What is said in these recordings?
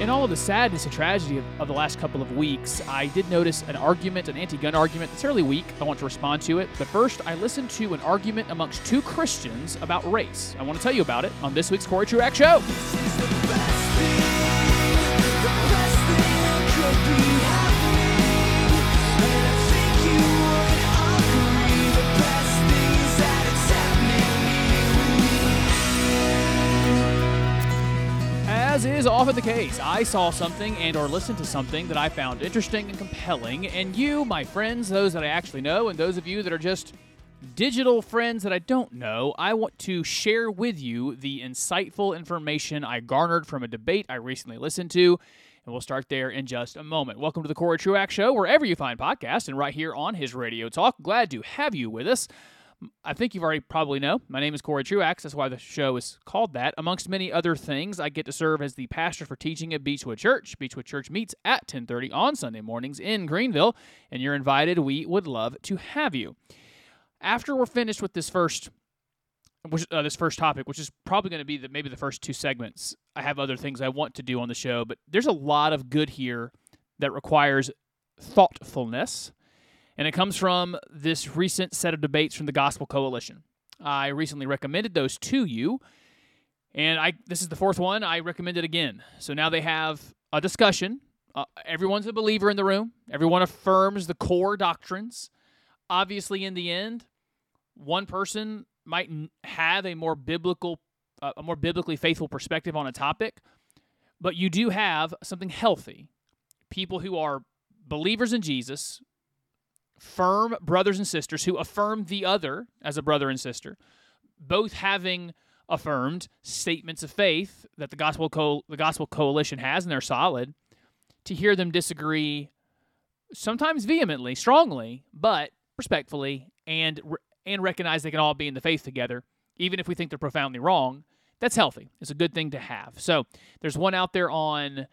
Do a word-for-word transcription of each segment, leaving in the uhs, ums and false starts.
In all of the sadness and tragedy of, of the last couple of weeks, I did notice an argument, an anti-gun argument that's fairly weak. I want to respond to it. But first, I listened to an argument amongst two Christians about race. I want to tell you about it on this week's Corey Truax Show. This is the best thing, the best thing that could be. As is often the case, I saw something and or listened to something that I found interesting and compelling, and you, my friends, those that I actually know, and those of you that are just digital friends that I don't know, I want to share with you the insightful information I garnered from a debate I recently listened to, and we'll start there in just a moment. Welcome to the Corey Truax Show, wherever you find podcasts, and right here on his Radio Talk. Glad to have you with us. I think you've already probably know. My name is Corey Truax. That's why the show is called that. Amongst many other things, I get to serve as the pastor for teaching at Beechwood Church. Beechwood Church meets at ten thirty on Sunday mornings in Greenville, and you're invited. We would love to have you. After we're finished with this first which, uh, this first topic, which is probably going to be the, maybe the first two segments, I have other things I want to do on the show, but there's a lot of good here that requires thoughtfulness. And it comes from this recent set of debates from the Gospel Coalition. I recently recommended those to you, and I this is the fourth one. I recommend it again. So now they have a discussion. Uh, everyone's a believer in the room. Everyone affirms the core doctrines. Obviously, in the end, one person might have a more biblical, uh, a more biblically faithful perspective on a topic, but you do have something healthy. People who are believers in Jesus, firm brothers and sisters who affirm the other as a brother and sister, both having affirmed statements of faith that the Gospel Co- the Gospel Coalition has, and they're solid. To hear them disagree, sometimes vehemently, strongly, but respectfully, and re- and recognize they can all be in the faith together, even if we think they're profoundly wrong, that's healthy. It's a good thing to have. So there's one out there on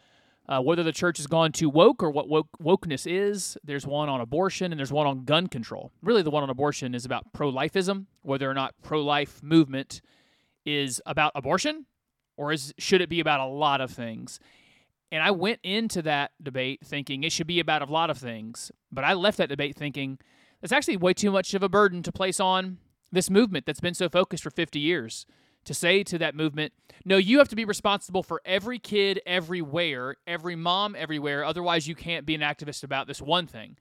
Uh, whether the church has gone too woke or what woke, wokeness is. There's one on abortion, and there's one on gun control. Really, the one on abortion is about pro-lifism, whether or not pro-life movement is about abortion, or is should it be about a lot of things. And I went into that debate thinking it should be about a lot of things, but I left that debate thinking that's actually way too much of a burden to place on this movement that's been so focused for fifty years. To say to that movement, no, you have to be responsible for every kid everywhere, every mom everywhere, otherwise you can't be an activist about this one thing.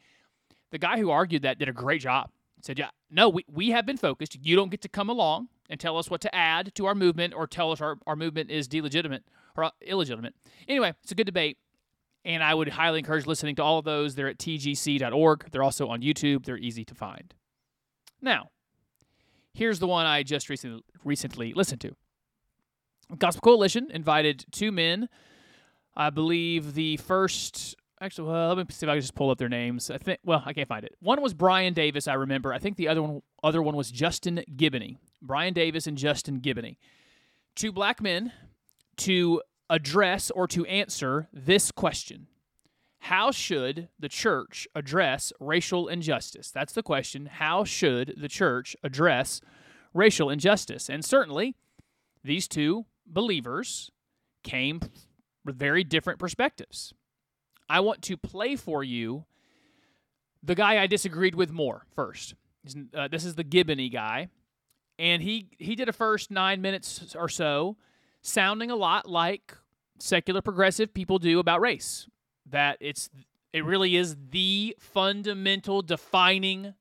The guy who argued that did a great job. He said, yeah, no, we, we have been focused. You don't get to come along and tell us what to add to our movement or tell us our, our movement is delegitimate or illegitimate. Anyway, it's a good debate, and I would highly encourage listening to all of those. They're at T G C dot org. They're also on YouTube. They're easy to find. Now, here's the one I just recently recently listened to. Gospel Coalition invited two men. I believe the first, actually, well, let me see if I can just pull up their names. I think, well, I can't find it. One was Brian Davis, I remember. I think the other one, other one was Justin Giboney. Brian Davis and Justin Giboney, two black men, to address or to answer this question: how should the church address racial injustice? That's the question. How should the church address racial injustice? And certainly, these two believers came with very different perspectives. I want to play for you the guy I disagreed with more first. Uh, this is the Giboney guy. And he, he did a first nine minutes or so sounding a lot like secular progressive people do about race. That it's it really is the fundamental defining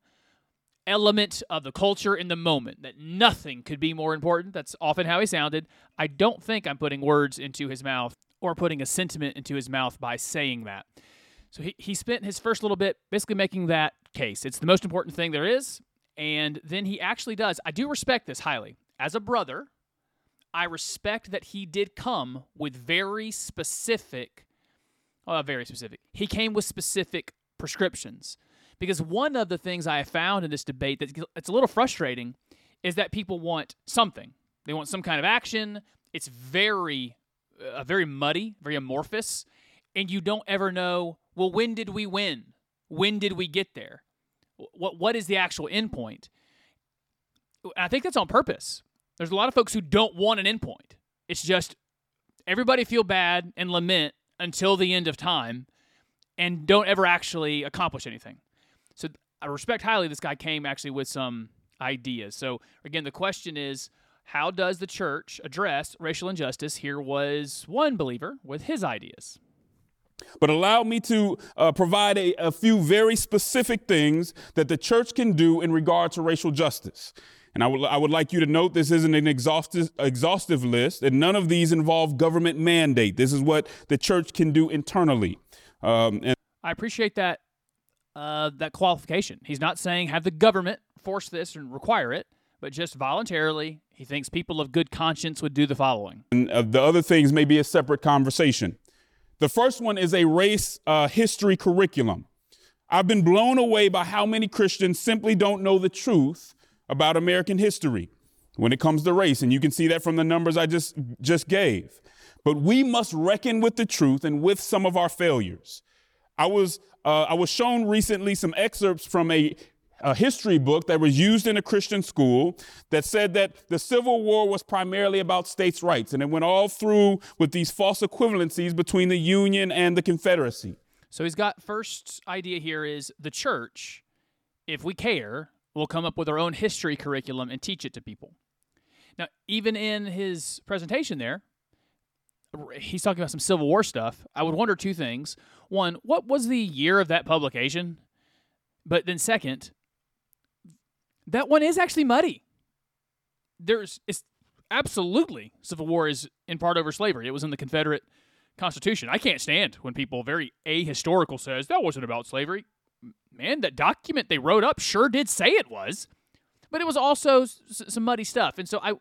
element of the culture in the moment, that nothing could be more important. That's often how he sounded. I don't think I'm putting words into his mouth or putting a sentiment into his mouth by saying that. So he, he spent his first little bit basically making that case. It's the most important thing there is, and then he actually does. I do respect this highly. As a brother, I respect that he did come with very specific Uh, very specific. He came with specific prescriptions, because one of the things I have found in this debate that it's a little frustrating is that people want something. They want some kind of action. It's very, uh, very muddy, very amorphous, and you don't ever know, well, when did we win? When did we get there? What What is the actual end point? I think that's on purpose. There's a lot of folks who don't want an end point. It's just everybody feel bad and lament until the end of time and don't ever actually accomplish anything. So I respect highly this guy came actually with some ideas. So again, the question is, how does the church address racial injustice? Here was one believer with his ideas. But allow me to uh, provide a, a few very specific things that the church can do in regard to racial justice. And I would, I would like you to note this isn't an exhaustive, exhaustive list, and none of these involve government mandate. This is what the church can do internally. Um, and I appreciate that uh, that qualification. He's not saying have the government force this and require it, but just voluntarily, he thinks people of good conscience would do the following. And uh, the other things may be a separate conversation. The first one is a race uh, history curriculum. I've been blown away by how many Christians simply don't know the truth about American history when it comes to race, and you can see that from the numbers I just, just gave. But we must reckon with the truth and with some of our failures. I was, uh, I was shown recently some excerpts from a, a history book that was used in a Christian school that said that the Civil War was primarily about states' rights, and it went all through with these false equivalencies between the Union and the Confederacy. So he's got first idea here is the church, if we care, will come up with our own history curriculum and teach it to people. Now, even in his presentation there, he's talking about some Civil War stuff. I would wonder two things. One, what was the year of that publication? But then second, that one is actually muddy. There's, it's absolutely, Civil War is in part over slavery. It was in the Confederate Constitution. I can't stand when people very ahistorical says, that wasn't about slavery. Man, that document they wrote up sure did say it was, but it was also s- some muddy stuff. And so I,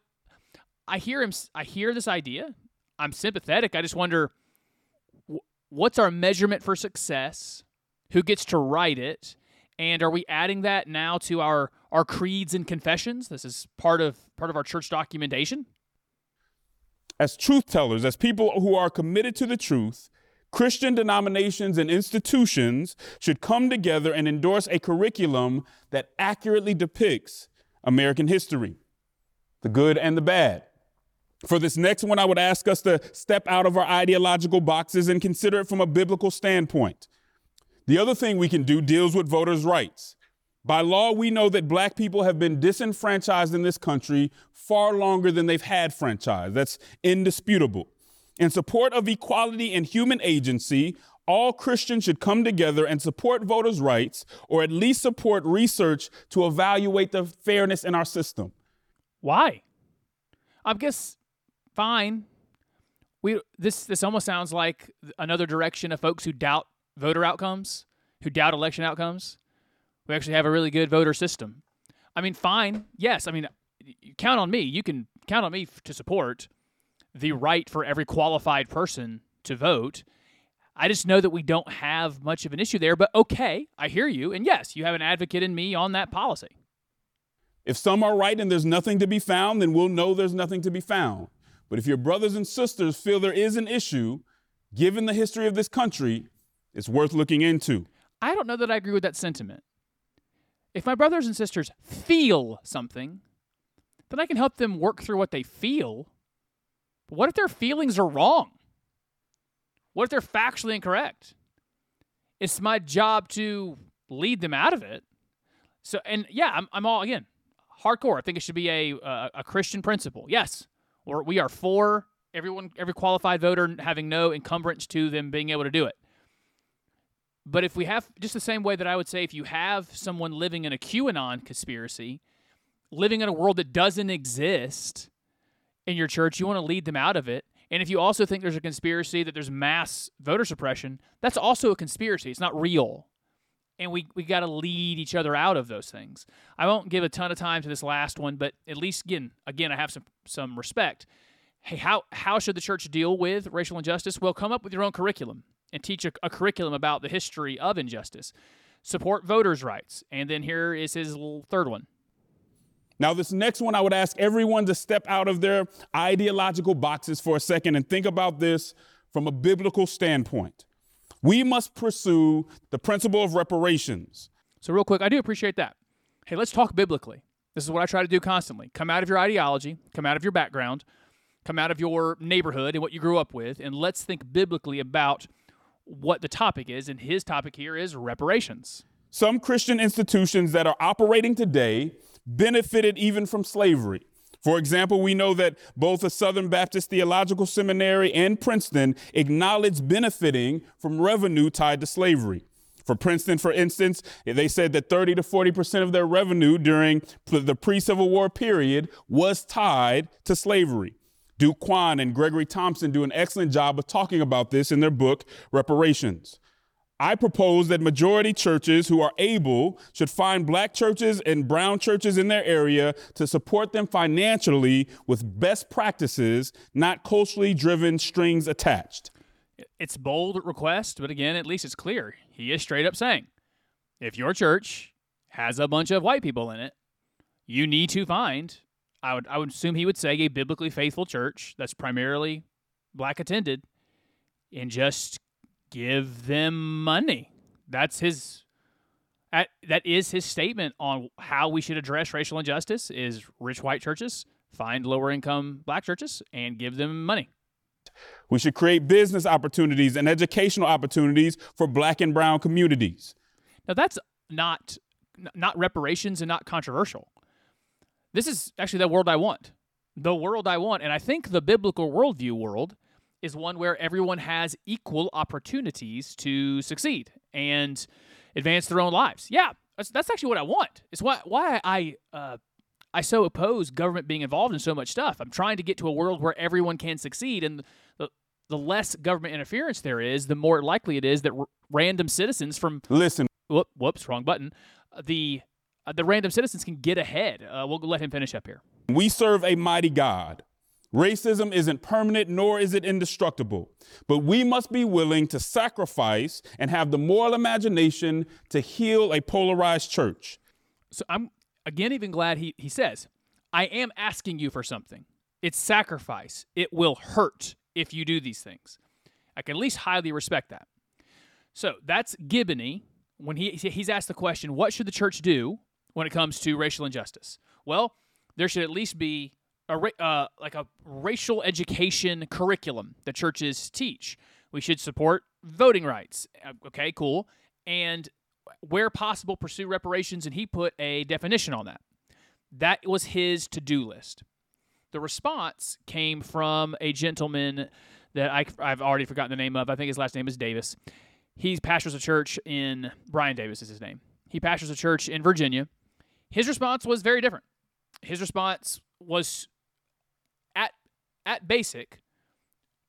I hear him, I hear this idea. I'm sympathetic. I just wonder, w- what's our measurement for success? Who gets to write it? And are we adding that now to our, our creeds and confessions? This is part of part of our church documentation. As truth tellers, as people who are committed to the truth, Christian denominations and institutions should come together and endorse a curriculum that accurately depicts American history, the good and the bad. For this next one, I would ask us to step out of our ideological boxes and consider it from a biblical standpoint. The other thing we can do deals with voters' rights. By law, we know that black people have been disenfranchised in this country far longer than they've had franchise. That's indisputable. In support of equality and human agency, all Christians should come together and support voters' rights, or at least support research to evaluate the fairness in our system. Why? I guess, fine. We this this almost sounds like another direction of folks who doubt voter outcomes, who doubt election outcomes. We actually have a really good voter system. I mean, fine. Yes, I mean, count on me. You can count on me to support the right for every qualified person to vote. I just know that we don't have much of an issue there, but okay, I hear you. And yes, you have an advocate in me on that policy. If some are right and there's nothing to be found, then we'll know there's nothing to be found. But if your brothers and sisters feel there is an issue, given the history of this country, it's worth looking into. I don't know that I agree with that sentiment. If my brothers and sisters feel something, then I can help them work through what they feel. But what if their feelings are wrong? What if they're factually incorrect? It's my job to lead them out of it. So, and yeah, I'm, I'm all, again, hardcore. I think it should be a uh, a Christian principle. Yes, or we are for everyone, every qualified voter having no encumbrance to them being able to do it. But if we have, just the same way that I would say if you have someone living in a QAnon conspiracy, living in a world that doesn't exist in your church, you want to lead them out of it. And if you also think there's a conspiracy that there's mass voter suppression, that's also a conspiracy. It's not real. And we, we got to lead each other out of those things. I won't give a ton of time to this last one, but at least, again, again I have some, some respect. Hey, how, how should the church deal with racial injustice? Well, come up with your own curriculum and teach a, a curriculum about the history of injustice. Support voters' rights. And then here is his third one. Now, this next one, I would ask everyone to step out of their ideological boxes for a second and think about this from a biblical standpoint. We must pursue the principle of reparations. So real quick, I do appreciate that. Hey, let's talk biblically. This is what I try to do constantly. Come out of your ideology, come out of your background, come out of your neighborhood and what you grew up with, and let's think biblically about what the topic is, and his topic here is reparations. Some Christian institutions that are operating today benefited even from slavery. For example, we know that both the Southern Baptist Theological Seminary and Princeton acknowledged benefiting from revenue tied to slavery. For Princeton, for instance, they said that thirty to forty percent of their revenue during the pre-Civil War period was tied to slavery. Duke Kwan and Gregory Thompson do an excellent job of talking about this in their book, Reparations. I propose that majority churches who are able should find black churches and brown churches in their area to support them financially with best practices, not culturally driven strings attached. It's bold request, but again, at least it's clear. He is straight up saying, if your church has a bunch of white people in it, you need to find, I would I would assume he would say, a biblically faithful church that's primarily black attended, and just give them money. That's his, that, that is his statement on how we should address racial injustice is rich white churches, find lower income black churches, and give them money. We should create business opportunities and educational opportunities for black and brown communities. Now, that's not not reparations and not controversial. This is actually the world I want, the world I want. And I think the biblical worldview world is one where everyone has equal opportunities to succeed and advance their own lives. Yeah, that's, that's actually what I want. It's why, why I... Uh, I so oppose government being involved in so much stuff. I'm trying to get to a world where everyone can succeed, and the, the less government interference there is, the more likely it is that r- random citizens from listen. Whoop, whoops, wrong button. The uh, the random citizens can get ahead. Uh, we'll let him finish up here. We serve a mighty God. Racism isn't permanent, nor is it indestructible. But we must be willing to sacrifice and have the moral imagination to heal a polarized church. So I'm. Again, even glad he, he says, I am asking you for something. It's sacrifice. It will hurt if you do these things. I can at least highly respect that. So that's Giboney when he he's asked the question, what should the church do when it comes to racial injustice? Well, there should at least be a uh, like a racial education curriculum that churches teach. We should support voting rights. Okay, cool. And where possible, pursue reparations, and he put a definition on that. That was his to-do list. The response came from a gentleman that I, I've already forgotten the name of. I think his last name is Davis. He pastors a church in, Brian Davis is his name. He pastors a church in Virginia. His response was very different. His response was, at at basic,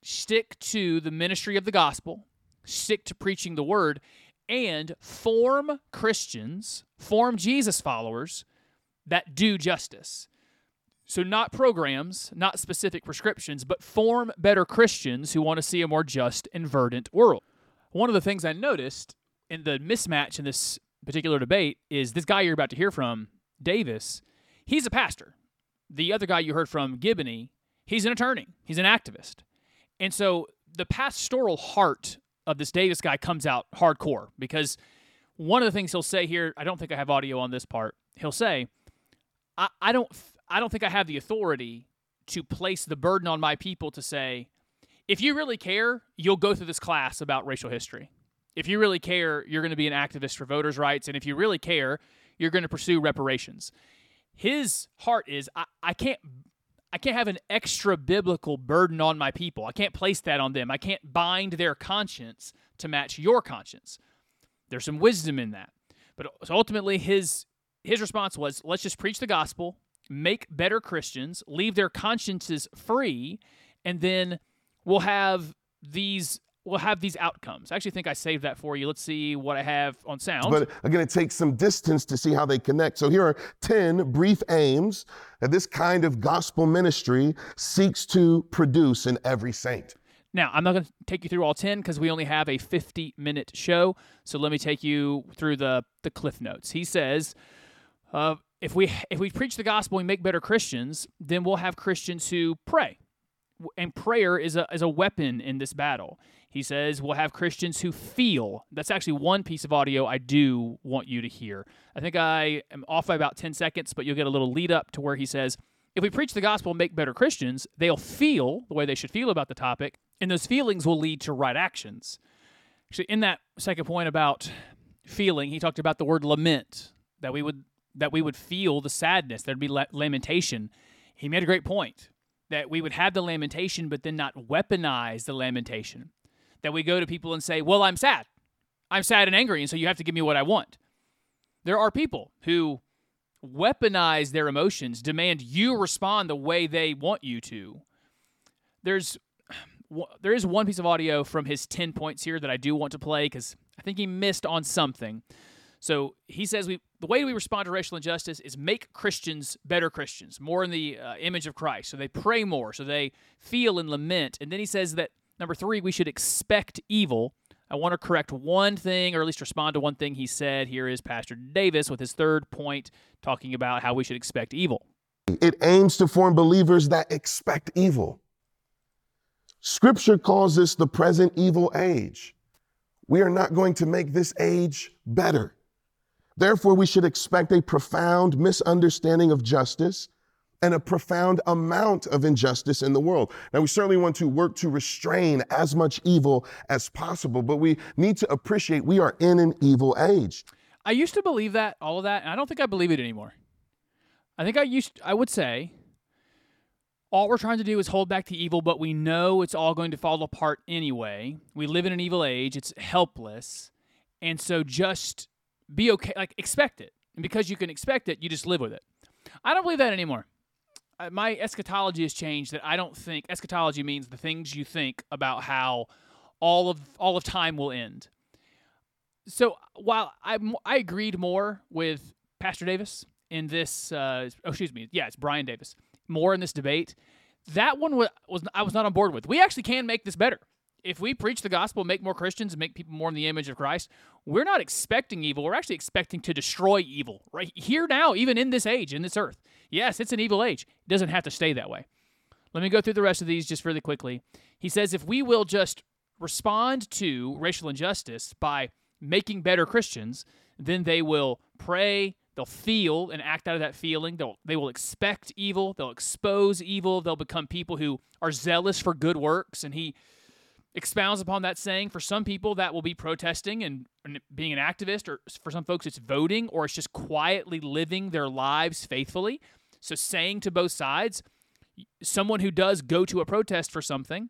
stick to the ministry of the gospel, stick to preaching the word, and form Christians, form Jesus followers that do justice. So not programs, not specific prescriptions, but form better Christians who want to see a more just and verdant world. One of the things I noticed in the mismatch in this particular debate is this guy you're about to hear from, Davis, he's a pastor. The other guy you heard from, Giboney, he's an attorney. He's an activist. And so the pastoral heart of this Davis guy comes out hardcore, because one of the things he'll say here, I don't think I have audio on this part, he'll say, I, I don't I don't think I have the authority to place the burden on my people to say, if you really care, you'll go through this class about racial history. If you really care, you're going to be an activist for voters' rights, and if you really care, you're going to pursue reparations. His heart is, I, I can't... I can't have an extra biblical burden on my people. I can't place that on them. I can't bind their conscience to match your conscience. There's some wisdom in that. But ultimately, his his response was, let's just preach the gospel, make better Christians, leave their consciences free, and then we'll have these we'll have these outcomes. I actually think I saved that for you. Let's see what I have on sound. But I'm going to take some distance to see how they connect. So here are ten brief aims that this kind of gospel ministry seeks to produce in every saint. Now, I'm not going to take you through all ten because we only have a fifty-minute show. So let me take you through the, the cliff notes. He says, uh, if we if we preach the gospel and make better Christians, then we'll have Christians who pray. And prayer is a is a weapon in this battle. He says, we'll have Christians who feel. That's actually one piece of audio I do want you to hear. I think I am off by about ten seconds, but you'll get a little lead up to where he says, If we preach the gospel and make better Christians, they'll feel the way they should feel about the topic, and those feelings will lead to right actions. Actually, in that second point about feeling, he talked about the word lament, that we would that we would feel the sadness, there'd be lamentation. He made a great point, that we would have the lamentation, but then not weaponize the lamentation. That we go to people and say, well, I'm sad. I'm sad and angry, and so you have to give me what I want. There are people who weaponize their emotions, demand you respond the way they want you to. There's, there is one piece of audio from his ten points here that I do want to play because I think he missed on something. So he says we, the way we respond to racial injustice is make Christians better Christians, more in the uh, image of Christ. So they pray more, so they feel and lament. And then he says that, number three, we should expect evil. I want to correct one thing, or at least respond to one thing he said. Here is Pastor Davis with his third point, talking about how we should expect evil. It aims to form believers that expect evil. Scripture calls this the present evil age. We are not going to make this age better. Therefore, we should expect a profound misunderstanding of justice and a profound amount of injustice in the world. Now, we certainly want to work to restrain as much evil as possible, but we need to appreciate we are in an evil age. I used to believe that, all of that, and I don't think I believe it anymore. I think I used, I would say, all we're trying to do is hold back the evil, but we know it's all going to fall apart anyway. We live in an evil age, it's helpless, and so just be okay, like expect it. And because you can expect it, you just live with it. I don't believe that anymore. My eschatology has changed, that I don't think, eschatology means the things you think about how all of all of time will end. So while I, I agreed more with Pastor Davis in this, uh, oh, excuse me, yeah, it's Brian Davis, more in this debate, that one was, was I was not on board with. We actually can make this better. If we preach the gospel, make more Christians, and make people more in the image of Christ, we're not expecting evil. We're actually expecting to destroy evil right here now, even in this age, in this earth. Yes, it's an evil age. It doesn't have to stay that way. Let me go through the rest of these just really quickly. He says if we will just respond to racial injustice by making better Christians, then they will pray, they'll feel and act out of that feeling. They'll, they will expect evil. They'll expose evil. They'll become people who are zealous for good works, and he expounds upon that saying. For some people, that will be protesting and being an activist, or for some folks, it's voting, or it's just quietly living their lives faithfully. So saying to both sides, someone who does go to a protest for something,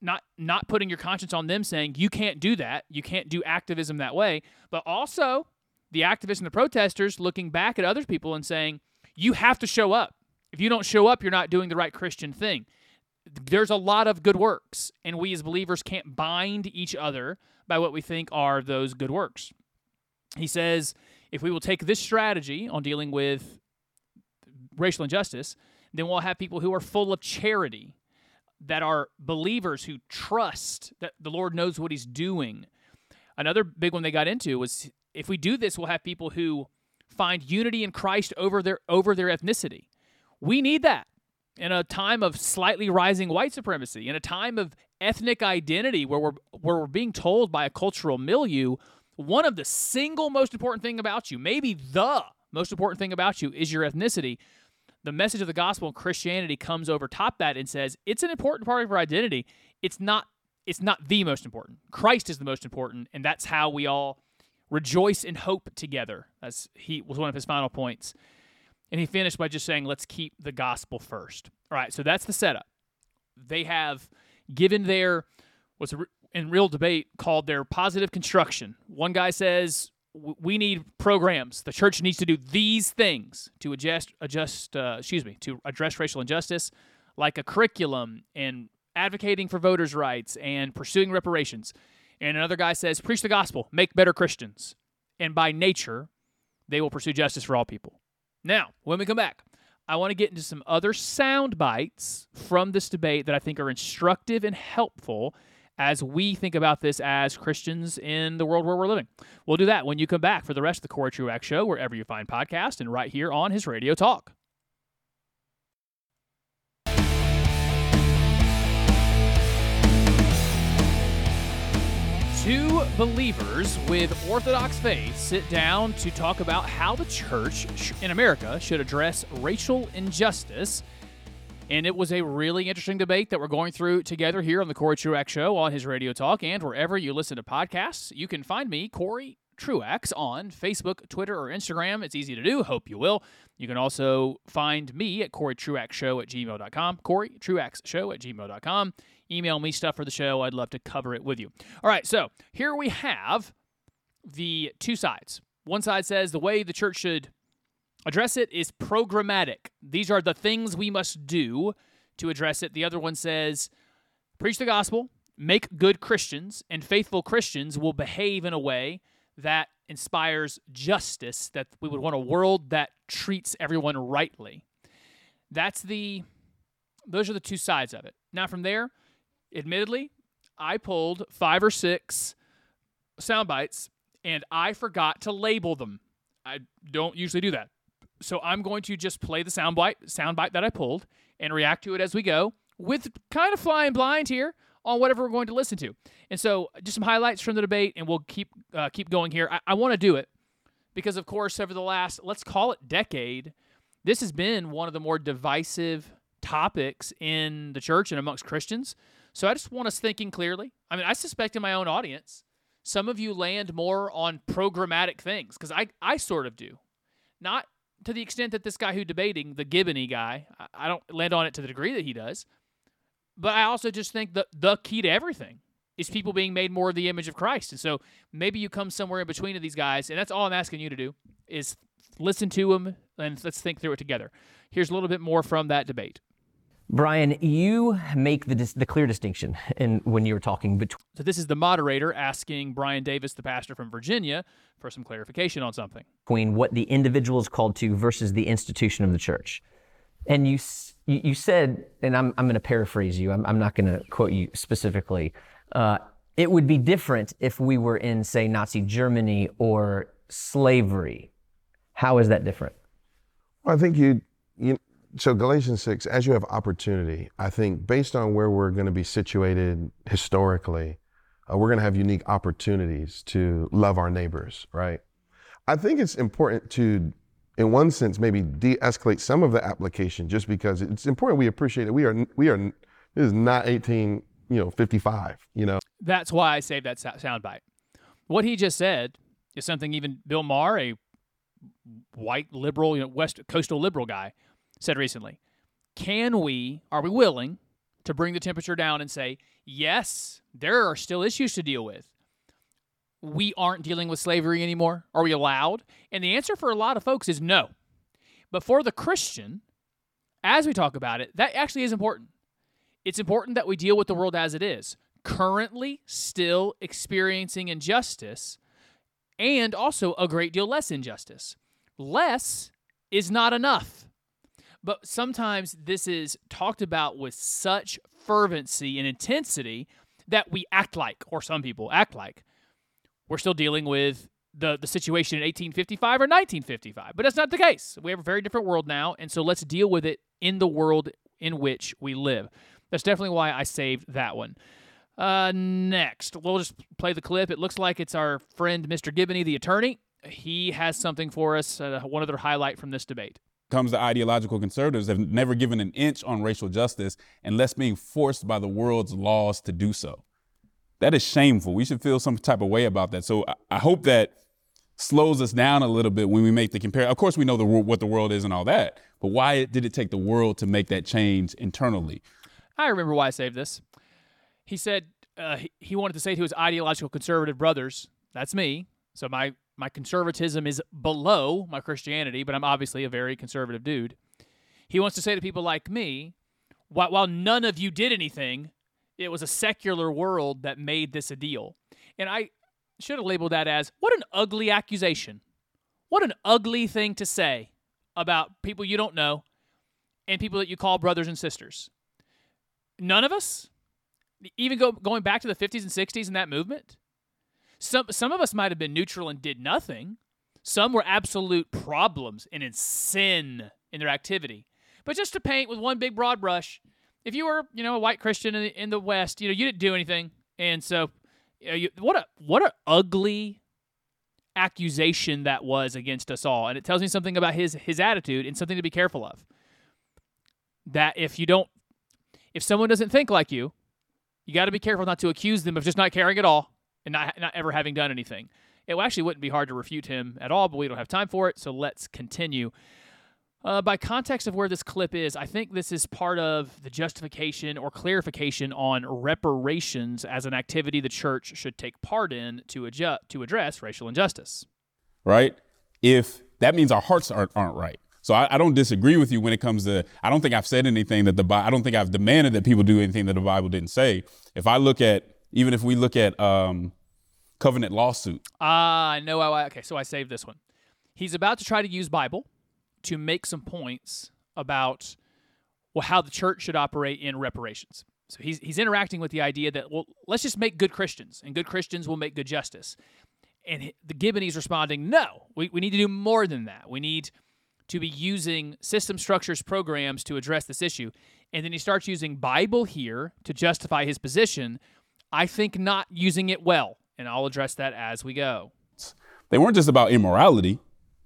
not not putting your conscience on them, saying, you can't do that, you can't do activism that way, but also the activists and the protesters looking back at other people and saying, you have to show up. If you don't show up, you're not doing the right Christian thing. There's a lot of good works, and we as believers can't bind each other by what we think are those good works. He says, if we will take this strategy on dealing with racial injustice, then we'll have people who are full of charity, that are believers who trust that the Lord knows what he's doing. Another big one they got into was, if we do this, we'll have people who find unity in Christ over their over their ethnicity. We need that. In a time of slightly rising white supremacy, in a time of ethnic identity where we're where we're being told by a cultural milieu, one of the single most important thing about you, maybe the most important thing about you, is your ethnicity. The message of the gospel and Christianity comes over top that and says, it's an important part of our identity. It's not it's not the most important. Christ is the most important, and that's how we all rejoice and hope together. As he was one of his final points. And he finished by just saying, let's keep the gospel first. All right, so that's the setup. They have given their, what's in real debate called their positive construction. One guy says, we need programs. The church needs to do these things to adjust, adjust uh, excuse me, to address racial injustice, like a curriculum and advocating for voters' rights and pursuing reparations. And another guy says, preach the gospel, make better Christians. And by nature, they will pursue justice for all people. Now, when we come back, I want to get into some other sound bites from this debate that I think are instructive and helpful as we think about this as Christians in the world where we're living. We'll do that when you come back for the rest of the Corey Truax Show, wherever you find podcasts, and right here on his Radio Talk. Two believers with Orthodox faith sit down to talk about how the church in America should address racial injustice. And it was a really interesting debate that we're going through together here on the Corey Truax Show on his Radio Talk and wherever you listen to podcasts. You can find me, Corey Truax, on Facebook, Twitter, or Instagram. It's easy to do. Hope you will. You can also find me at Corey Truax Show at gmail dot com, Corey Truax Show at gmail dot com. Email me stuff for the show. I'd love to cover it with you. All right, so here we have the two sides. One side says the way the church should address it is programmatic. These are the things we must do to address it. The other one says preach the gospel, make good Christians, and faithful Christians will behave in a way that inspires justice, that we would want a world that treats everyone rightly. That's the, those are the two sides of it. Now from there, admittedly, I pulled five or six sound bites and I forgot to label them. I don't usually do that. So I'm going to just play the sound bite, sound bite that I pulled and react to it as we go with kind of flying blind here on whatever we're going to listen to. And so just some highlights from the debate, and we'll keep uh, keep going here. I, I want to do it because, of course, over the last, let's call it decade, this has been one of the more divisive topics in the church and amongst Christians. So I just want us thinking clearly. I mean, I suspect in my own audience, some of you land more on programmatic things, because I, I sort of do. Not to the extent that this guy who's debating, the Giboney guy, I, I don't land on it to the degree that he does. But I also just think the, the key to everything is people being made more of the image of Christ. And so maybe you come somewhere in between of these guys, and that's all I'm asking you to do is listen to them, and let's think through it together. Here's a little bit more from that debate. Brian, you make the dis- the clear distinction in when you were talking between... So this is the moderator asking Brian Davis, the pastor from Virginia, for some clarification on something. ...between what the individual is called to versus the institution of the church. And you you said, and I'm I'm going to paraphrase you. I'm I'm not going to quote you specifically. Uh, it would be different if we were in, say, Nazi Germany or slavery. How is that different? Well, I think you you so Galatians six, as you have opportunity. I think based on where we're going to be situated historically, uh, we're going to have unique opportunities to love our neighbors, right? I think it's important to, in one sense, maybe de-escalate some of the application, just because it's important we appreciate it. We are, we are, this is not eighteen, you know, fifty-five, you know. That's why I saved that soundbite. What he just said is something even Bill Maher, a white liberal, you know, West Coastal liberal guy, said recently. Can we, are we willing to bring the temperature down and say, yes, there are still issues to deal with. We aren't dealing with slavery anymore? Are we allowed? And the answer for a lot of folks is no. But for the Christian, as we talk about it, that actually is important. It's important that we deal with the world as it is, currently still experiencing injustice and also a great deal less injustice. Less is not enough. But sometimes this is talked about with such fervency and intensity that we act like, or some people act like, we're still dealing with the, the situation in eighteen fifty-five or nineteen fifty-five. But that's not the case. We have a very different world now, and so let's deal with it in the world in which we live. That's definitely why I saved that one. Uh, next, we'll just play the clip. It looks like it's our friend Mister Giboney, the attorney. He has something for us, uh, one other highlight from this debate. Comes to ideological conservatives have never given an inch on racial justice unless being forced by the world's laws to do so. That is shameful. We should feel some type of way about that. So I hope that slows us down a little bit when we make the comparison. Of course, we know the, what the world is and all that, but why did it take the world to make that change internally? I remember why I saved this. He said uh, he wanted to say to his ideological conservative brothers, that's me, so my, my conservatism is below my Christianity, but I'm obviously a very conservative dude. He wants to say to people like me, while, while none of you did anything, it was a secular world that made this a deal. And I should have labeled that as, what an ugly accusation. What an ugly thing to say about people you don't know and people that you call brothers and sisters. None of us, even go, going back to the fifties and sixties in that movement, some, some of us might have been neutral and did nothing. Some were absolute problems and in sin in their activity. But just to paint with one big broad brush, if you were, you know, a white Christian in the, in the West, you know, you didn't do anything, and so What a what a ugly accusation that was against us all. And it tells me something about his his attitude and something to be careful of. That if you don't, if someone doesn't think like you, you got to be careful not to accuse them of just not caring at all and not not ever having done anything. It actually wouldn't be hard to refute him at all, but we don't have time for it, so let's continue. Uh, by context of where this clip is, I think this is part of the justification or clarification on reparations as an activity the church should take part in to adjust, to address racial injustice. Right? If that means our hearts aren't, aren't right. So I, I don't disagree with you when it comes to, I don't think I've said anything that the Bible, I don't think I've demanded that people do anything that the Bible didn't say. If I look at, even if we look at um, covenant lawsuit. Ah, I know how I, okay, so I saved this one. He's about to try to use Bible to make some points about well, how the church should operate in reparations. So he's he's interacting with the idea that, well, let's just make good Christians, and good Christians will make good justice. And the Giboney's responding, no, we, we need to do more than that. We need to be using system structures, programs to address this issue. And then he starts using Bible here to justify his position, I think not using it well. And I'll address that as we go. They weren't just about immorality.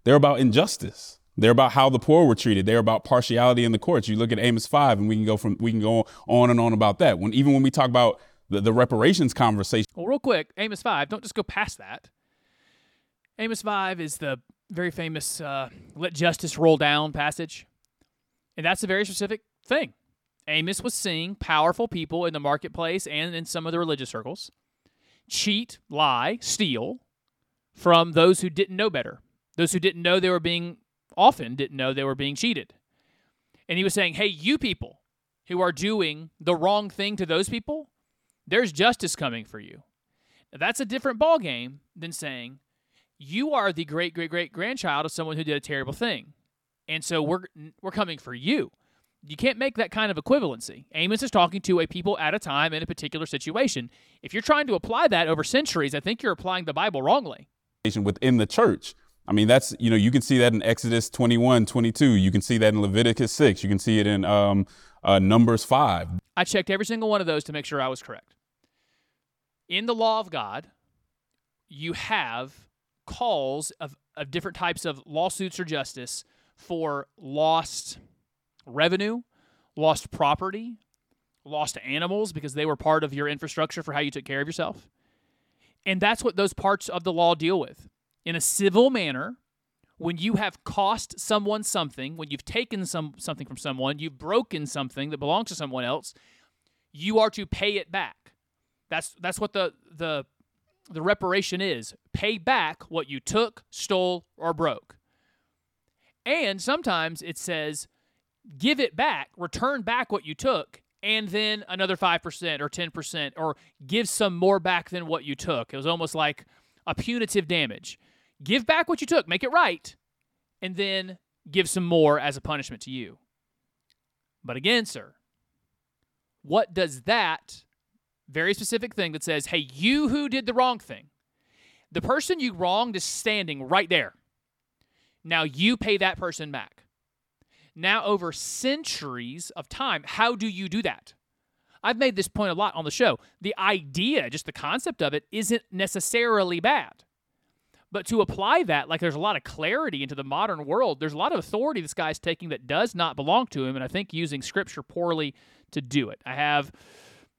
They're about injustice. They're about how the poor were treated. They're about partiality in the courts. You look at Amos five, and we can go from we can go on and on about that. When even when we talk about the, the reparations conversation. Well, real quick, Amos five. Don't just go past that. Amos five is the very famous uh, "Let justice roll down" passage, and that's a very specific thing. Amos was seeing powerful people in the marketplace and in some of the religious circles cheat, lie, steal from those who didn't know better, those who didn't know they were being often didn't know they were being cheated. And he was saying, hey, you people who are doing the wrong thing to those people, there's justice coming for you. Now, that's a different ballgame than saying, you are the great, great, great grandchild of someone who did a terrible thing. And so we're we're coming for you. You can't make that kind of equivalency. Amos is talking to a people at a time in a particular situation. If you're trying to apply that over centuries, I think you're applying the Bible wrongly. Within the church. I mean, that's, you know, you can see that in Exodus twenty-one, twenty-two. You can see that in Leviticus six. You can see it in um, uh, Numbers five. I checked every single one of those to make sure I was correct. In the law of God, you have calls of, of different types of lawsuits or justice for lost revenue, lost property, lost animals, because they were part of your infrastructure for how you took care of yourself. And that's what those parts of the law deal with. In a civil manner, when you have cost someone something, when you've taken some something from someone, you've broken something that belongs to someone else, you are to pay it back. That's that's what the the, the reparation is. Pay back what you took, stole, or broke. And sometimes it says, give it back, return back what you took, and then another five percent or ten percent, or give some more back than what you took. It was almost like a punitive damage. Give back what you took, make it right, and then give some more as a punishment to you. But again, sir, what does that very specific thing that says, hey, you who did the wrong thing, the person you wronged is standing right there. Now you pay that person back. Now over centuries of time, how do you do that? I've made this point a lot on the show. The idea, just the concept of it, isn't necessarily bad. But to apply that, like there's a lot of clarity into the modern world, there's a lot of authority this guy's taking that does not belong to him, and I think using scripture poorly to do it. I have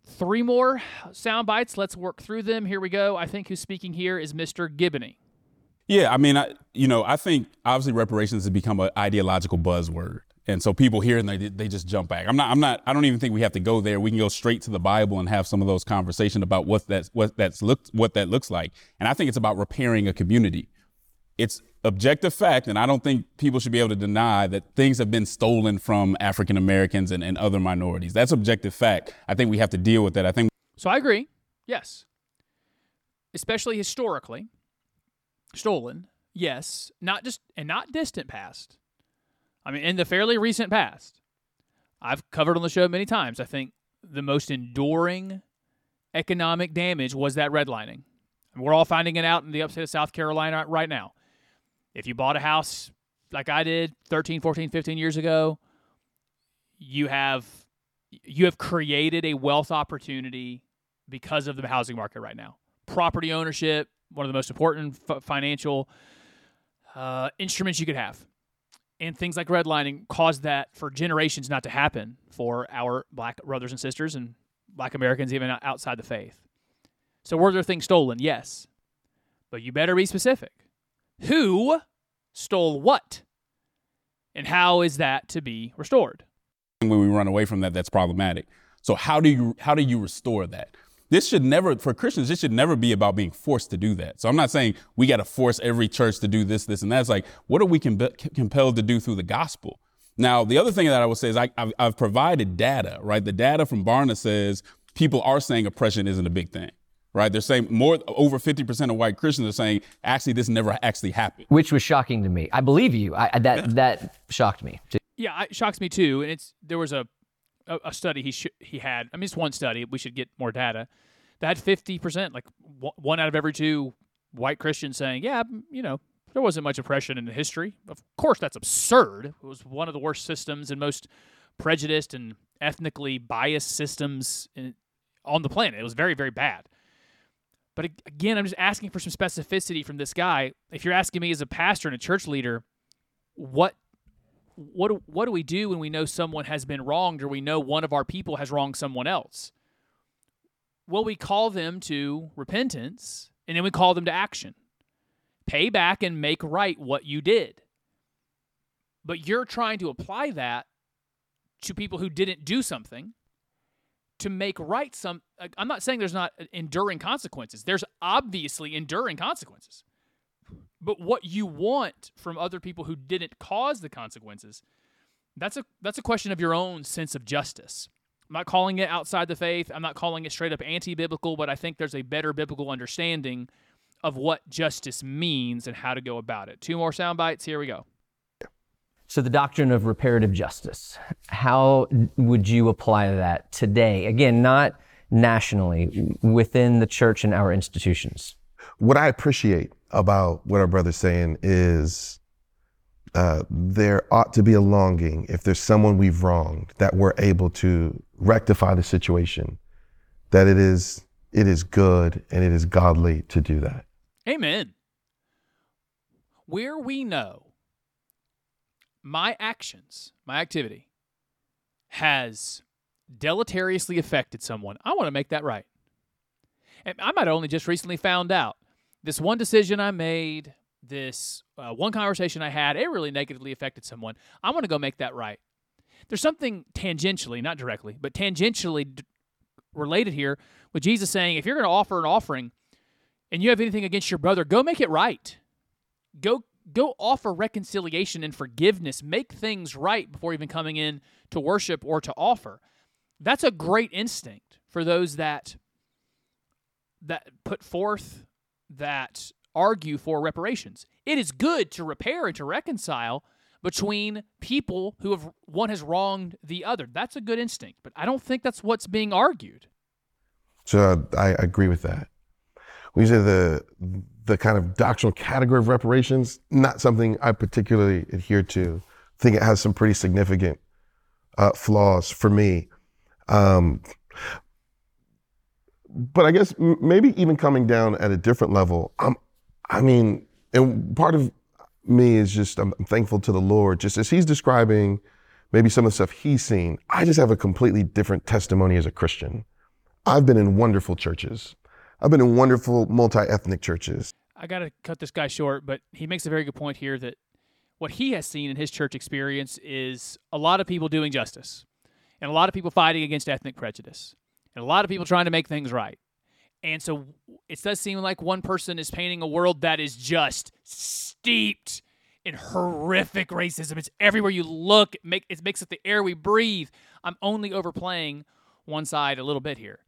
three more sound bites. Let's work through them. Here we go. I think who's speaking here is Mister Giboney. Yeah, I mean, I, you know, I think obviously reparations has become an ideological buzzword. And so people here and they they just jump back. I'm not I'm not I don't even think we have to go there. We can go straight to the Bible and have some of those conversations about what that's what that's looked what that looks like. And I think it's about repairing a community. It's objective fact. And I don't think people should be able to deny that things have been stolen from African Americans and, and other minorities. That's objective fact. I think we have to deal with that. I think. So I agree. Yes. Especially historically. Stolen. Yes. Not just and not distant past. I mean, in the fairly recent past, I've covered on the show many times, I think the most enduring economic damage was that redlining. And we're all finding it out in the upstate of South Carolina right now. If you bought a house like I did thirteen, fourteen, fifteen years ago, you have you have created a wealth opportunity because of the housing market right now. property ownership, one of the most important f- financial uh, instruments you could have. And things like redlining caused that for generations not to happen for our black brothers and sisters and black Americans even outside the faith. So were there things stolen? Yes. But you better be specific. Who stole what? And how is that to be restored? When we run away from that, that's problematic. So how do you how do you restore that? This should never, for Christians, this should never be about being forced to do that. So I'm not saying we got to force every church to do this, this, and that. It's like, what are we comp- compelled to do through the gospel? Now, the other thing that I would say is I, I've, I've provided data, right? The data from Barna says people are saying oppression isn't a big thing, right? They're saying more, over fifty percent of white Christians are saying, actually, this never actually happened. Which was shocking to me. I believe you. I, that that shocked me. Too. Yeah, it shocks me too. And it's there was a a study he sh- he had, I mean, it's one study, we should get more data, that had fifty percent, like w- one out of every two white Christians saying, yeah, you know, there wasn't much oppression in history. Of course, that's absurd. It was one of the worst systems and most prejudiced and ethnically biased systems in, on the planet. It was very, very bad. But again, I'm just asking for some specificity from this guy. If you're asking me as a pastor and a church leader, what What do, what do we do when we know someone has been wronged or we know one of our people has wronged someone else? Well, we call them to repentance, and then we call them to action. Pay back and make right what you did. But you're trying to apply that to people who didn't do something to make right some... I'm not saying there's not enduring consequences. There's obviously enduring consequences. But what you want from other people who didn't cause the consequences, that's a that's a question of your own sense of justice. I'm not calling it outside the faith. I'm not calling it straight up anti-biblical, but I think there's a better biblical understanding of what justice means and how to go about it. Two more sound bites. Here we go. So the doctrine of reparative justice, how would you apply that today? Again, not nationally, within the church and our institutions. What I appreciate about what our brother's saying is uh, there ought to be a longing, if there's someone we've wronged, that we're able to rectify the situation, that it is it is good and it is godly to do that. Amen. Where we know my actions, my activity, has deleteriously affected someone, I want to make that right. And I might have only just recently found out this one decision I made, this uh, one conversation I had, it really negatively affected someone. I want to go make that right. There's something tangentially, not directly, but tangentially d- related here with Jesus saying, if you're going to offer an offering and you have anything against your brother, go make it right. Go, go offer reconciliation and forgiveness. Make things right before even coming in to worship or to offer. That's a great instinct for those that... that put forth, that argue for reparations. It is good to repair and to reconcile between people who have one has wronged the other. That's a good instinct, but I don't think that's what's being argued. So I, I agree with that. When you say the the kind of doctrinal category of reparations, not something I particularly adhere to. I think it has some pretty significant uh, flaws for me. Um, But I guess maybe even coming down at a different level, I'm, I mean, and part of me is just, I'm thankful to the Lord, just as he's describing maybe some of the stuff he's seen, I just have a completely different testimony as a Christian. I've been in wonderful churches. I've been in wonderful multi-ethnic churches. I got to cut this guy short, but he makes a very good point here that what he has seen in his church experience is a lot of people doing justice and a lot of people fighting against ethnic prejudice. And a lot of people trying to make things right. And so it does seem like one person is painting a world that is just steeped in horrific racism. It's everywhere you look. It, make, it makes up the air we breathe. I'm only overplaying one side a little bit here.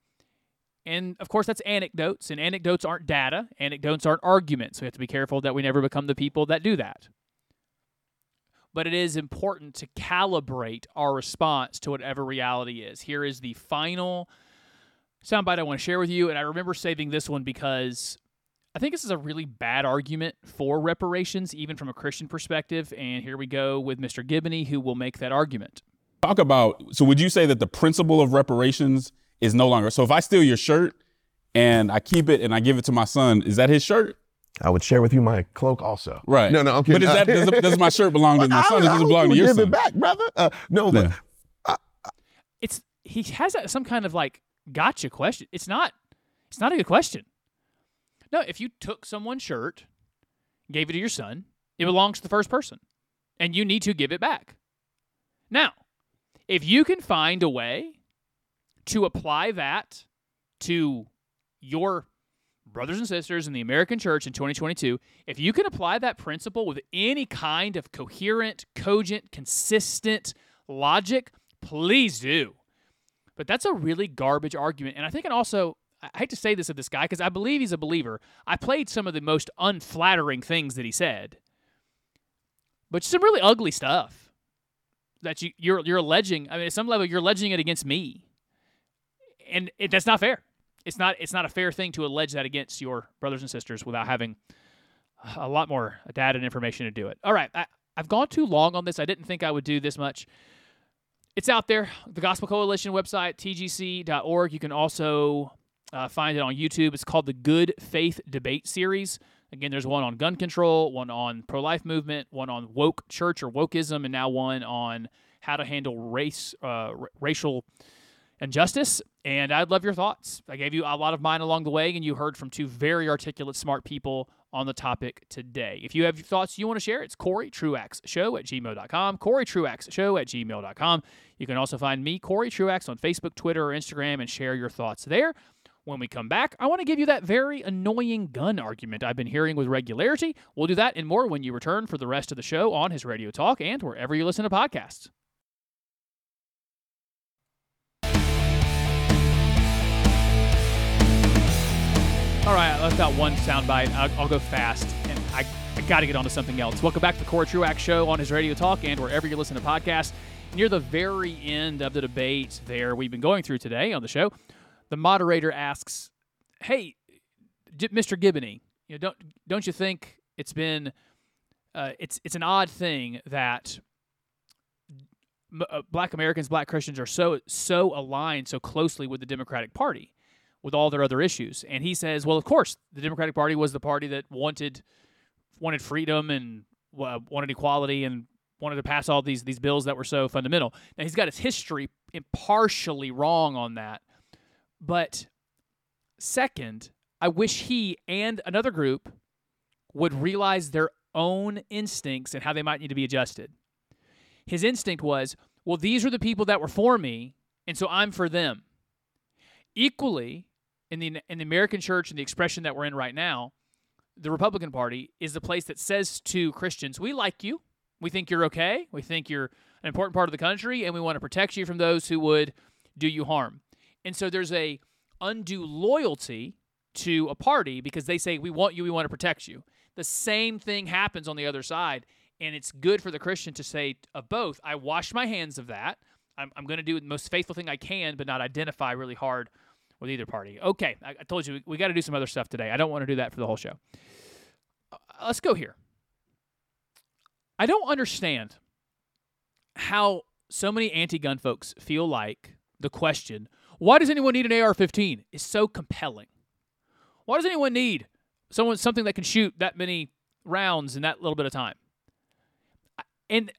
And, of course, that's anecdotes. And anecdotes aren't data. Anecdotes aren't arguments. We have to be careful that we never become the people that do that. But it is important to calibrate our response to whatever reality is. Here is the final... soundbite I want to share with you, and I remember saving this one because I think this is a really bad argument for reparations, even from a Christian perspective, and here we go with Mister Giboney, who will make that argument. Talk about, so would you say that the principle of reparations is no longer, so if I steal your shirt and I keep it and I give it to my son, is that his shirt? I would share with you my cloak also. Right. No, no, I'm kidding. But is that, does, it, does my shirt belong to my son? Does it belong to your son? Give it back, brother. Uh, no, yeah. but I, I, it's he has some kind of like gotcha question. It's not. It's not a good question. No, if you took someone's shirt, gave it to your son, it belongs to the first person, and you need to give it back. Now, if you can find a way to apply that to your brothers and sisters in the American church in twenty twenty-two, if you can apply that principle with any kind of coherent, cogent, consistent logic, please do. But that's a really garbage argument. And I think it also, I hate to say this of this guy because I believe he's a believer. I played some of the most unflattering things that he said, but some really ugly stuff that you, you're you're alleging. I mean, at some level, you're alleging it against me, and it, that's not fair. It's not it's not a fair thing to allege that against your brothers and sisters without having a lot more data and information to do it. All right, I, I've gone too long on this. I didn't think I would do this much. It's out there, the Gospel Coalition website, t g c dot org. You can also uh, find it on YouTube. It's called the Good Faith Debate Series. Again, there's one on gun control, one on pro-life movement, one on woke church or wokeism, and now one on how to handle race, uh, r- racial injustice. And I'd love your thoughts. I gave you a lot of mine along the way, and you heard from two very articulate, smart people on the topic today. If you have thoughts you want to share, it's Corey Truax Show at gmail dot com, Corey Truax Show at gmail dot com. You can also find me, Corey Truax, on Facebook, Twitter, or Instagram, and share your thoughts there. When we come back, I want to give you that very annoying gun argument I've been hearing with regularity. We'll do that and more when you return for the rest of the show on His Radio Talk and wherever you listen to podcasts. All right, I left out one soundbite. I'll, I'll go fast, and I, I got to get on to something else. Welcome back to the Corey Truax Show on His Radio Talk and wherever you listen to podcasts. Near the very end of the debate there we've been going through today on the show, the moderator asks, hey, Mister Giboney, you know, don't don't you think it's been uh, it's it's an odd thing that m- uh, black Americans, black Christians are so so aligned so closely with the Democratic Party, with all their other issues? And he says, well, of course, the Democratic Party was the party that wanted wanted freedom and uh, wanted equality and wanted to pass all these these bills that were so fundamental. Now, he's got his history partially wrong on that. But second, I wish he and another group would realize their own instincts and how they might need to be adjusted. His instinct was, well, these are the people that were for me, and so I'm for them. Equally, in the in the American church and the expression that we're in right now, the Republican Party is the place that says to Christians, we like you, we think you're okay, we think you're an important part of the country, and we want to protect you from those who would do you harm. And so there's a undue loyalty to a party because they say, we want you, we want to protect you. The same thing happens on the other side, and it's good for the Christian to say of both, I wash my hands of that, I'm, I'm going to do the most faithful thing I can, but not identify really hard with either party. Okay, I, I told you, we, we got to do some other stuff today. I don't want to do that for the whole show. Uh, let's go here. I don't understand how so many anti-gun folks feel like the question, why does anyone need an A R fifteen, is so compelling. Why does anyone need someone something that can shoot that many rounds in that little bit of time? And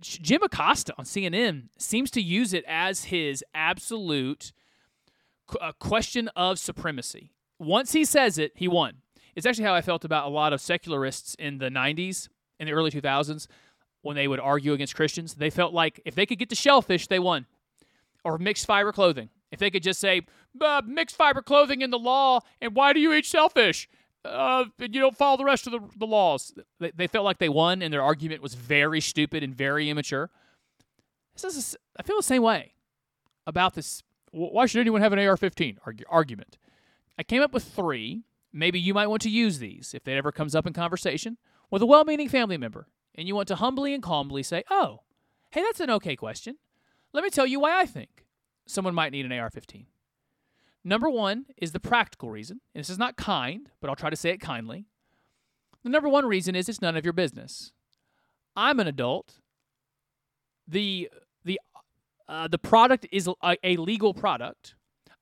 Jim Acosta on C N N seems to use it as his absolute question of supremacy. Once he says it, he won. It's actually how I felt about a lot of secularists in the nineties and the early two thousands when they would argue against Christians. They felt like if they could get to shellfish, they won. Or mixed fiber clothing. If they could just say, uh, mixed fiber clothing in the law, and why do you eat shellfish? Uh, and you don't follow the rest of the, the laws. They, they felt like they won, and their argument was very stupid and very immature. This is a, I feel the same way about this. Why should anyone have an A R fifteen argu- argument? I came up with three. Maybe you might want to use these if that ever comes up in conversation with a well-meaning family member, and you want to humbly and calmly say, oh, hey, that's an okay question. Let me tell you why I think someone might need an A R fifteen. Number one is the practical reason, and this is not kind, but I'll try to say it kindly. The number one reason is it's none of your business. I'm an adult. The the uh, the product is a, a legal product.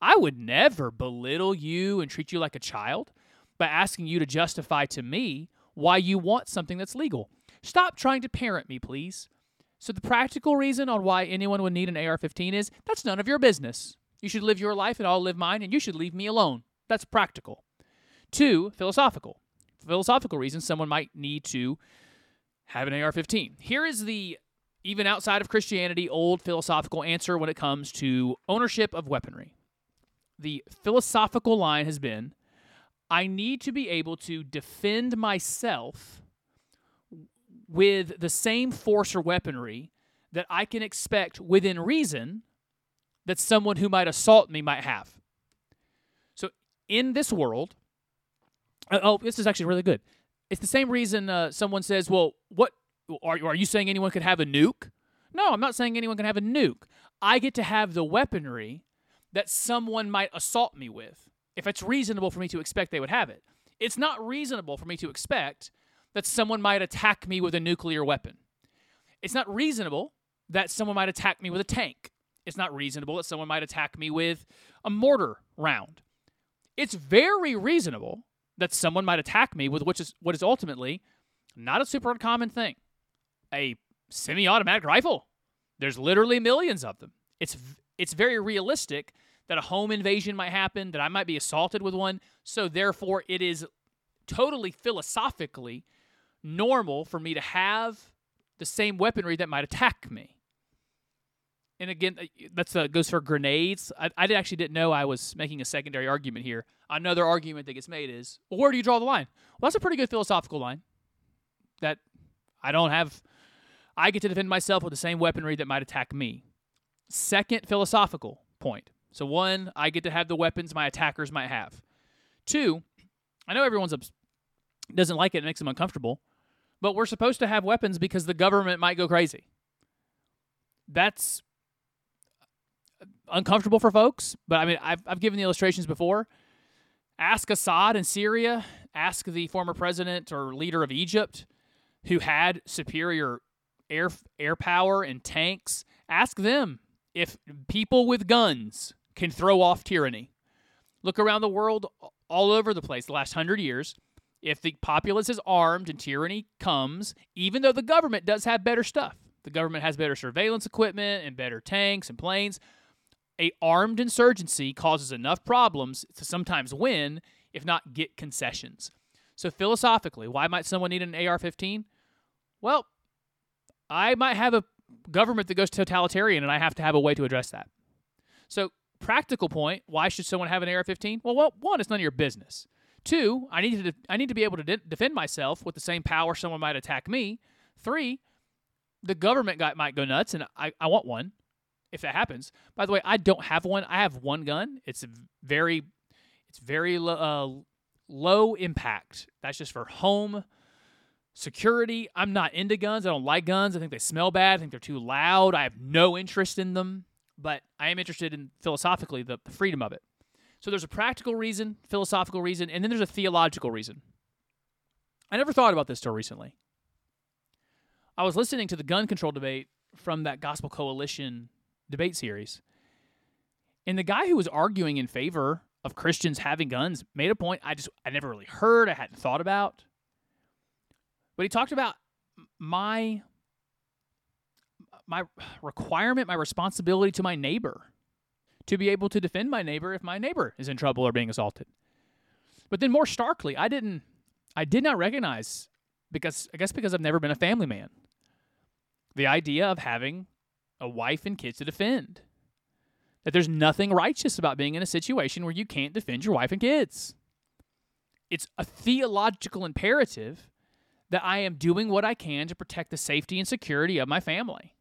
I would never belittle you and treat you like a child by asking you to justify to me why you want something that's legal. Stop trying to parent me, please. So the practical reason on why anyone would need an A R fifteen is that's none of your business. You should live your life and I'll live mine, and you should leave me alone. That's practical. Two, philosophical. For philosophical reasons, someone might need to have an A R fifteen. Here is the, even outside of Christianity, old philosophical answer when it comes to ownership of weaponry. The philosophical line has been, I need to be able to defend myself with the same force or weaponry that I can expect within reason that someone who might assault me might have. So in this world, oh, this is actually really good. It's the same reason uh, someone says, well, what are, are you saying anyone could have a nuke? No, I'm not saying anyone can have a nuke. I get to have the weaponry that someone might assault me with if it's reasonable for me to expect they would have it. It's not reasonable for me to expect that someone might attack me with a nuclear weapon. It's not reasonable that someone might attack me with a tank. It's not reasonable that someone might attack me with a mortar round. It's very reasonable that someone might attack me with which is what is ultimately not a super uncommon thing. A semi-automatic rifle. There's literally millions of them. It's it's very realistic that a home invasion might happen, that I might be assaulted with one, so therefore it is totally philosophically normal for me to have the same weaponry that might attack me. And again, that's uh, goes for grenades. I, I actually didn't know I was making a secondary argument here. Another argument that gets made is, well, where do you draw the line? Well, that's a pretty good philosophical line that I don't have. I get to defend myself with the same weaponry that might attack me. Second philosophical point. So one, I get to have the weapons my attackers might have. Two, I know everyone's obs- doesn't like it. It makes them uncomfortable. But we're supposed to have weapons because the government might go crazy. That's uncomfortable for folks, but I mean, I've I've given the illustrations before. Ask Assad in Syria, ask the former president or leader of Egypt, who had superior air air power and tanks. Ask them if people with guns can throw off tyranny. Look around the world, all over the place, the last hundred years. If the populace is armed and tyranny comes, even though the government does have better stuff, the government has better surveillance equipment and better tanks and planes, a armed insurgency causes enough problems to sometimes win, if not get concessions. So philosophically, why might someone need an A R fifteen? Well, I might have a government that goes totalitarian, and I have to have a way to address that. So practical point, why should someone have an A R fifteen? Well, well one, it's none of your business. Two, I need to de- I need to be able to de- defend myself with the same power someone might attack me. Three, the government got, might go nuts, and I, I want one if that happens. By the way, I don't have one. I have one gun. It's very it's very lo- uh, low impact. That's just for home security. I'm not into guns. I don't like guns. I think they smell bad. I think they're too loud. I have no interest in them, but I am interested in philosophically the, the freedom of it. So there's a practical reason, philosophical reason, and then there's a theological reason. I never thought about this till recently. I was listening to the gun control debate from that Gospel Coalition debate series, and the guy who was arguing in favor of Christians having guns made a point I just I never really heard, I hadn't thought about. But he talked about my my requirement, my responsibility to my neighbor, to be able to defend my neighbor if my neighbor is in trouble or being assaulted. But then more starkly, I didn't, I did not recognize, because I guess because I've never been a family man, the idea of having a wife and kids to defend. That there's nothing righteous about being in a situation where you can't defend your wife and kids. It's a theological imperative that I am doing what I can to protect the safety and security of my family.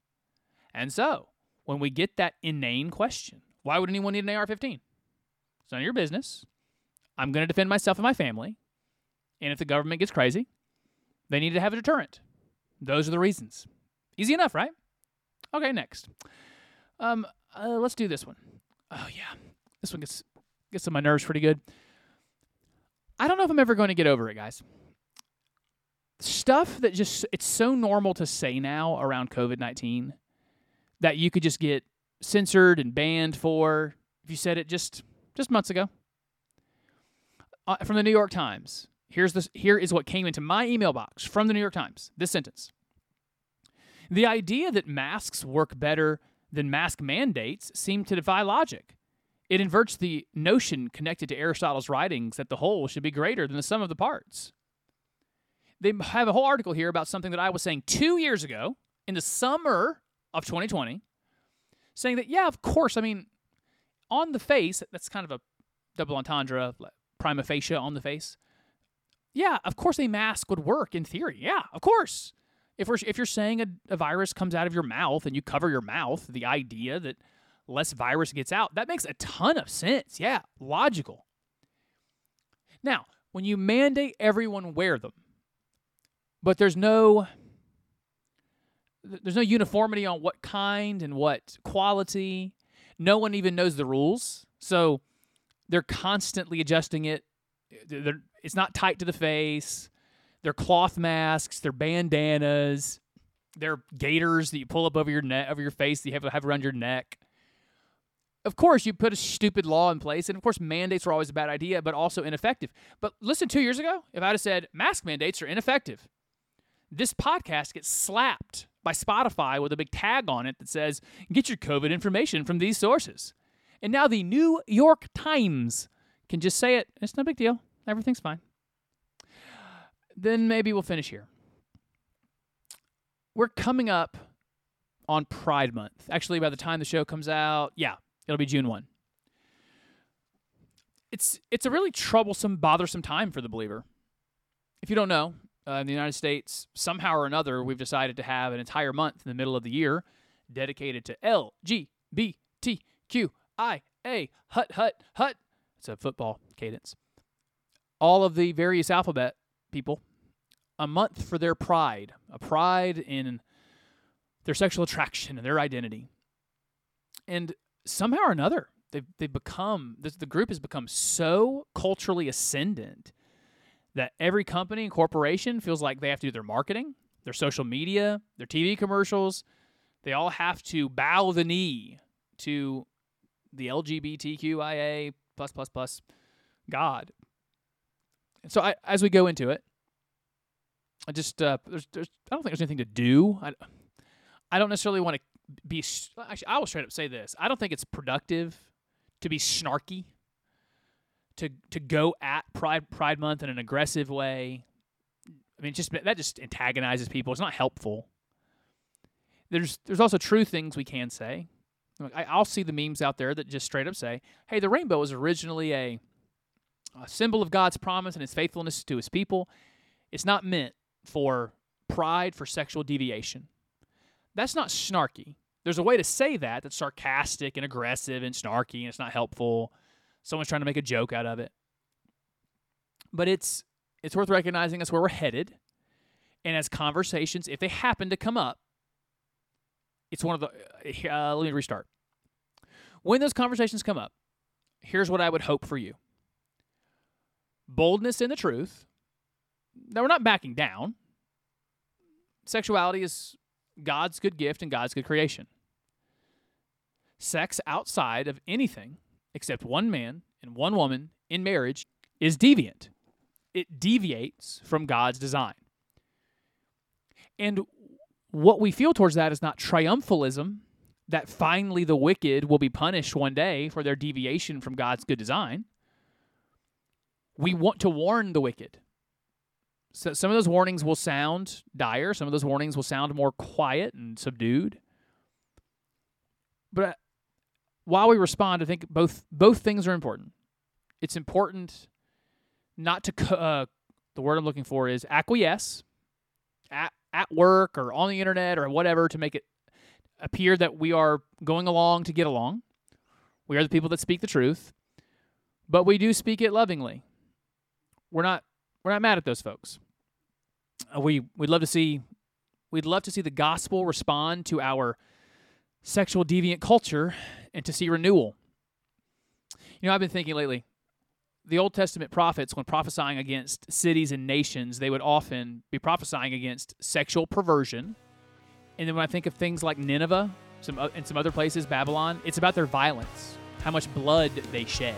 And so, when we get that inane question, why would anyone need an A R fifteen? It's none of your business. I'm going to defend myself and my family. And if the government gets crazy, they need to have a deterrent. Those are the reasons. Easy enough, right? Okay, next. Um, uh, let's do this one. Oh, yeah. This one gets, gets on my nerves pretty good. I don't know if I'm ever going to get over it, guys. Stuff that just, it's so normal to say now around covid nineteen that you could just get censored and banned for if you said it just just months ago, uh, from the New York Times. Here's this, here is what came into my email box from the New York Times, this sentence. The idea that masks work better than mask mandates seems to defy logic. It inverts the notion connected to Aristotle's writings that the whole should be greater than the sum of the parts. They have a whole article here about something that I was saying two years ago in the summer of twenty twenty, saying that, yeah, of course, I mean, on the face, that's kind of a double entendre, prima facie on the face. Yeah, of course a mask would work in theory. Yeah, of course. If we're if you're saying a, a virus comes out of your mouth and you cover your mouth, the idea that less virus gets out, that makes a ton of sense. Yeah, logical. Now, when you mandate everyone wear them, but there's no there's no uniformity on what kind and what quality. No one even knows the rules, so they're constantly adjusting it. They're, it's not tight to the face. They're cloth masks. They're bandanas. They're gaiters that you pull up over your neck, over your face that you have, have around your neck. Of course, you put a stupid law in place, and of course, mandates were always a bad idea, but also ineffective. But listen, two years ago, if I'd have said mask mandates are ineffective, this podcast gets slapped by Spotify with a big tag on it that says, get your COVID information from these sources. And now the New York Times can just say it. It's no big deal. Everything's fine. Then maybe we'll finish here. We're coming up on Pride Month. Actually, by the time the show comes out, yeah, it'll be June first. It's it's a really troublesome, bothersome time for the believer. If you don't know, uh, in the United States, somehow or another, we've decided to have an entire month in the middle of the year dedicated to L G B T Q I A, hut, hut, hut. It's a football cadence. All of the various alphabet people, a month for their pride, a pride in their sexual attraction and their identity. And somehow or another, they've, they've become, the, the group has become so culturally ascendant that every company and corporation feels like they have to do their marketing, their social media, their T V commercials. They all have to bow the knee to the L G B T Q I A plus, plus, plus God. And so I, as we go into it, I just, uh, there's, there's, I don't think there's anything to do. I, I don't necessarily want to be, actually, I will straight up say this. I don't think it's productive to be snarky, to to go at Pride Pride Month in an aggressive way. I mean, just that just antagonizes people. It's not helpful. There's there's also true things we can say. I, I'll see the memes out there that just straight up say, hey, the rainbow was originally a, a symbol of God's promise and his faithfulness to his people. It's not meant for pride, for sexual deviation. That's not snarky. There's a way to say that that's sarcastic and aggressive and snarky and it's not helpful. Someone's trying to make a joke out of it. But it's it's worth recognizing that's where we're headed. And as conversations, if they happen to come up, it's one of the, uh, let me restart. When those conversations come up, here's what I would hope for you. Boldness in the truth. Now, we're not backing down. Sexuality is God's good gift and God's good creation. Sex outside of anything except one man and one woman in marriage is deviant. It deviates from God's design. And what we feel towards that is not triumphalism, that finally the wicked will be punished one day for their deviation from God's good design. We want to warn the wicked. So some of those warnings will sound dire. Some of those warnings will sound more quiet and subdued. But while we respond, I think both both things are important. It's important not to, uh, the word I'm looking for is acquiesce, at at work or on the internet or whatever to make it appear that we are going along to get along. We are the people that speak the truth, but we do speak it lovingly. We're not we're not mad at those folks. Uh, we we'd love to see we'd love to see the gospel respond to our sexual deviant culture and to see renewal. You know, I've been thinking lately, the Old Testament prophets, when prophesying against cities and nations, they would often be prophesying against sexual perversion. And then when I think of things like Nineveh some, and some other places, Babylon, it's about their violence, how much blood they shed.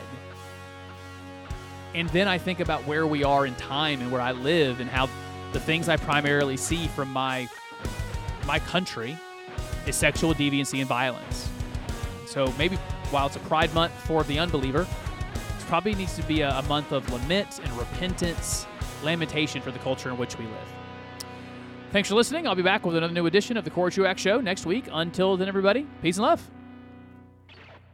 And then I think about where we are in time and where I live and how the things I primarily see from my my country is sexual deviancy and violence. So maybe while it's a Pride Month for the unbeliever, it probably needs to be a, a month of lament and repentance, lamentation for the culture in which we live. Thanks for listening. I'll be back with another new edition of the Corey Truax Show next week. Until then, everybody, peace and love.